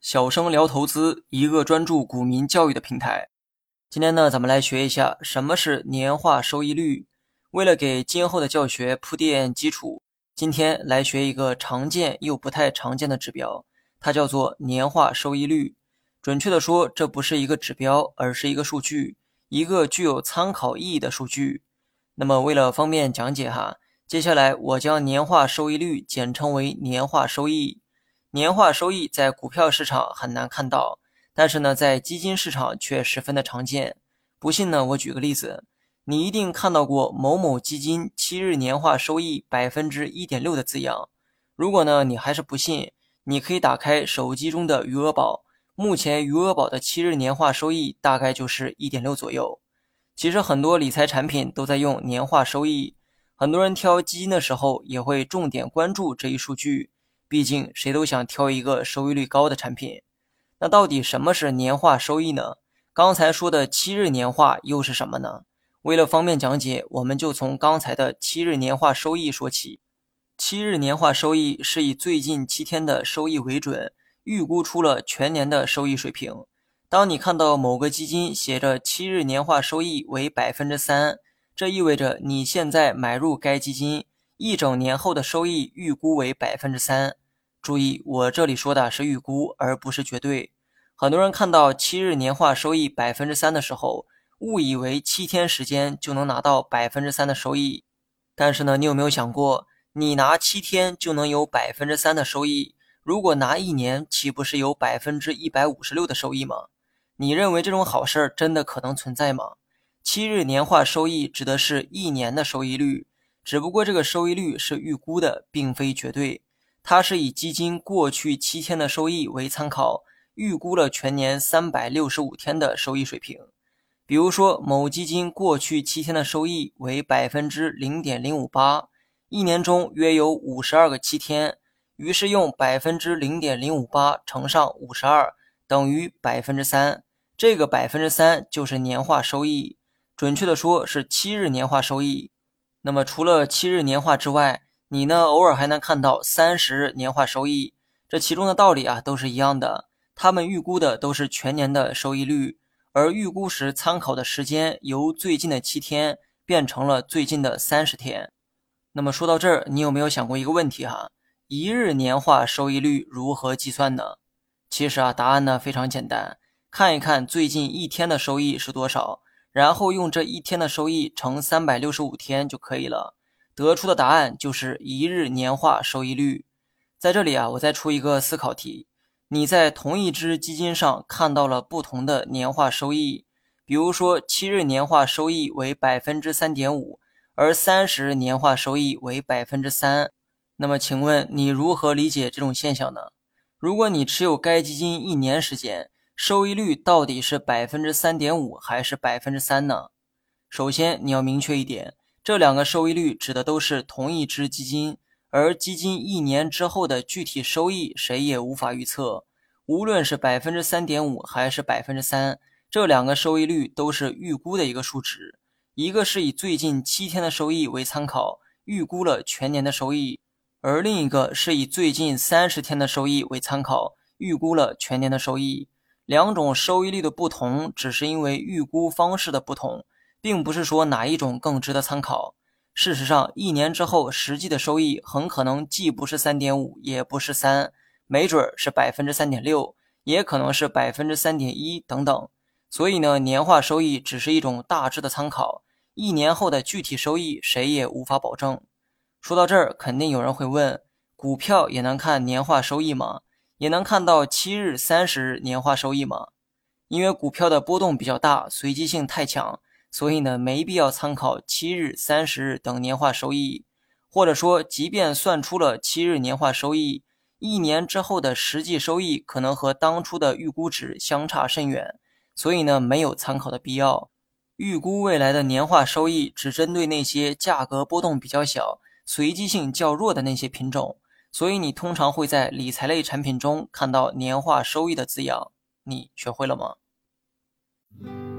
小生聊投资，一个专注股民教育的平台。今天呢，咱们来学一下什么是年化收益率。为了给今后的教学铺垫基础，今天来学一个常见又不太常见的指标，它叫做年化收益率。准确的说，这不是一个指标，而是一个数据，一个具有参考意义的数据。那么为了方便讲解哈，接下来我将年化收益率简称为年化收益。年化收益在股票市场很难看到，但是呢，在基金市场却十分的常见。不信呢，我举个例子，你一定看到过某某基金7日年化收益 1.6% 的字样。如果呢，你还是不信，你可以打开手机中的余额宝，目前余额宝的7日年化收益大概就是 1.6% 左右。其实很多理财产品都在用年化收益，很多人挑基金的时候也会重点关注这一数据，毕竟谁都想挑一个收益率高的产品。那到底什么是年化收益呢？刚才说的7日年化又是什么呢？为了方便讲解，我们就从刚才的7日年化收益说起。7日年化收益是以最近7天的收益为准，预估出了全年的收益水平。当你看到某个基金写着7日年化收益为 3%，这意味着你现在买入该基金，一整年后的收益预估为 3%。 注意，我这里说的是预估，而不是绝对。很多人看到7日年化收益 3% 的时候，误以为7天时间就能拿到 3% 的收益。但是呢，你有没有想过，你拿7天就能有 3% 的收益，如果拿1年，岂不是有 156% 的收益吗？你认为这种好事真的可能存在吗？7日年化收益指的是一年的收益率，只不过这个收益率是预估的，并非绝对。它是以基金过去7天的收益为参考，预估了全年365天的收益水平。比如说，某基金过去7天的收益为 0.058%， 一年中约有52个7天，于是用 0.058% 乘上52等于 3%， 这个 3% 就是年化收益。准确的说是7日年化收益。那么除了7日年化之外，你呢偶尔还能看到30日年化收益，这其中的道理啊都是一样的，他们预估的都是全年的收益率，而预估时参考的时间由最近的7天变成了最近的30天。那么说到这儿，你有没有想过一个问题哈？1日年化收益率如何计算呢？其实啊，答案呢非常简单，看一看最近1天的收益是多少，然后用这1天的收益乘365天就可以了，得出的答案就是1日年化收益率。在这里啊，我再出一个思考题，你在同一只基金上看到了不同的年化收益，比如说7日年化收益为 3.5%， 而30日年化收益为 3%， 那么请问你如何理解这种现象呢？如果你持有该基金一年时间，收益率到底是 3.5% 还是 3% 呢？首先你要明确一点，这两个收益率指的都是同一只基金，而基金一年之后的具体收益谁也无法预测。无论是 3.5% 还是 3%， 这两个收益率都是预估的一个数值，一个是以最近7天的收益为参考，预估了全年的收益，而另一个是以最近30天的收益为参考，预估了全年的收益。两种收益率的不同，只是因为预估方式的不同，并不是说哪一种更值得参考。事实上，一年之后实际的收益很可能既不是 3.5 也不是3%，没准是 3.6%， 也可能是 3.1% 等等。所以呢，年化收益只是一种大致的参考，一年后的具体收益谁也无法保证。说到这儿，肯定有人会问，股票也能看年化收益吗？也能看到7日、30日年化收益吗？因为股票的波动比较大，随机性太强，所以呢，没必要参考7日、30日等年化收益。或者说，即便算出了7日年化收益，一年之后的实际收益可能和当初的预估值相差甚远，所以呢，没有参考的必要。预估未来的年化收益只针对那些价格波动比较小、随机性较弱的那些品种。所以你通常会在理财类产品中看到年化收益的字样，你学会了吗？